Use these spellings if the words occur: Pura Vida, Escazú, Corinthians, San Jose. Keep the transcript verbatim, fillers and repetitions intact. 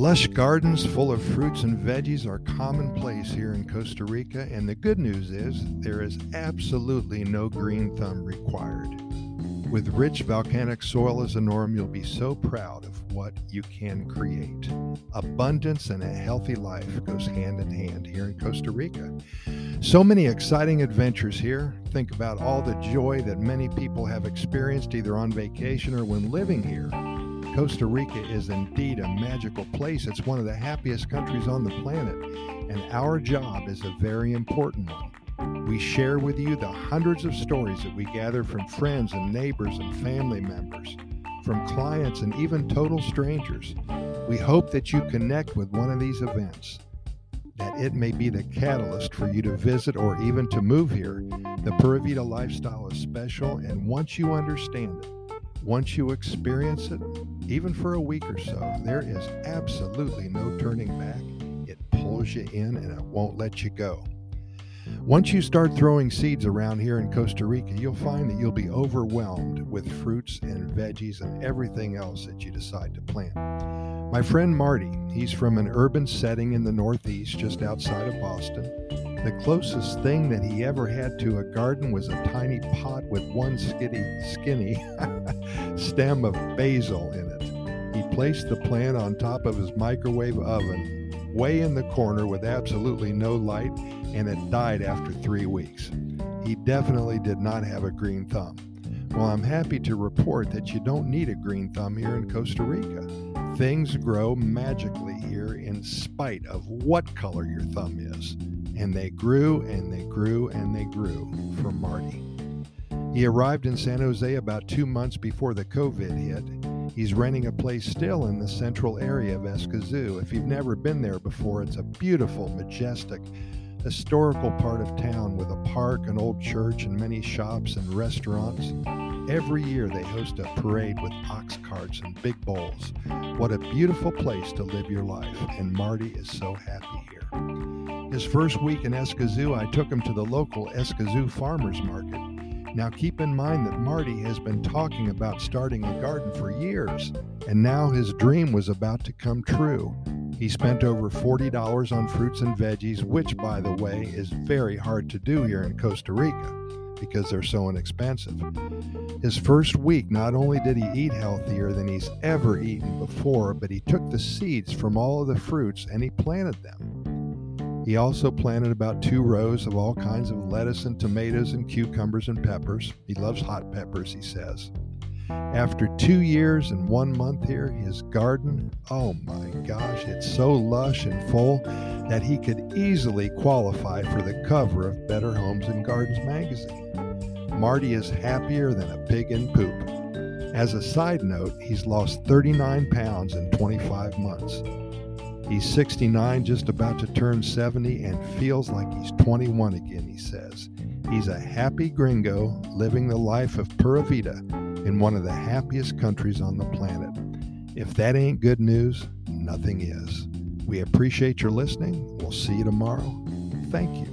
Lush gardens full of fruits and veggies are commonplace here in Costa Rica, and the good news is there is absolutely no green thumb required. With rich volcanic soil as a norm, you'll be so proud of what you can create. Abundance and a healthy life goes hand in hand here in Costa Rica. So many exciting adventures here. Think about all the joy that many people have experienced either on vacation or when living here. Costa Rica is indeed a magical place. It's one of the happiest countries on the planet, and our job is a very important one. We share with you the hundreds of stories that we gather from friends and neighbors and family members, from clients and even total strangers. We hope that you connect with one of these events, that it may be the catalyst for you to visit or even to move here. The Pura Vida lifestyle is special, and once you understand it, once you experience it, even for a week or so, there is absolutely no turning back. It pulls you in and it won't let you go. Once you start throwing seeds around here in Costa Rica, you'll find that you'll be overwhelmed with fruits and veggies and everything else that you decide to plant. My friend Marty, he's from an urban setting in the Northeast just outside of Boston. The closest thing that he ever had to a garden was a tiny pot with one skinny, skinny stem of basil in it. He placed the plant on top of his microwave oven way in the corner with absolutely no light, and it died after three weeks. He definitely did not have a green thumb. Well, I'm happy to report that you don't need a green thumb here in Costa Rica. Things grow magically here in spite of what color your thumb is. And they grew and they grew and they grew for Marty. He arrived in San Jose about two months before the COVID hit. He's renting a place still in the central area of Escazú. If you've never been there before, it's a beautiful, majestic, historical part of town with a park, an old church, and many shops and restaurants. Every year they host a parade with ox carts and big bowls. What a beautiful place to live your life, and Marty is so happy here. His first week in Escazú, I took him to the local Escazú farmers market. Now keep in mind that Marty has been talking about starting a garden for years, and now his dream was about to come true. He spent over forty dollars on fruits and veggies, which, by the way, is very hard to do here in Costa Rica because they're so inexpensive. His first week, not only did he eat healthier than he's ever eaten before, but he took the seeds from all of the fruits and he planted them. He also planted about two rows of all kinds of lettuce and tomatoes and cucumbers and peppers. He loves hot peppers, he says. After two years and one month here, his garden, oh my gosh, it's so lush and full that he could easily qualify for the cover of Better Homes and Gardens magazine. Marty is happier than a pig in poop. As a side note, he's lost thirty-nine pounds in twenty-five months. He's sixty-nine, just about to turn seventy, and feels like he's twenty-one again, he says. He's a happy gringo living the life of Pura Vida in one of the happiest countries on the planet. If that ain't good news, nothing is. We appreciate your listening. We'll see you tomorrow. Thank you.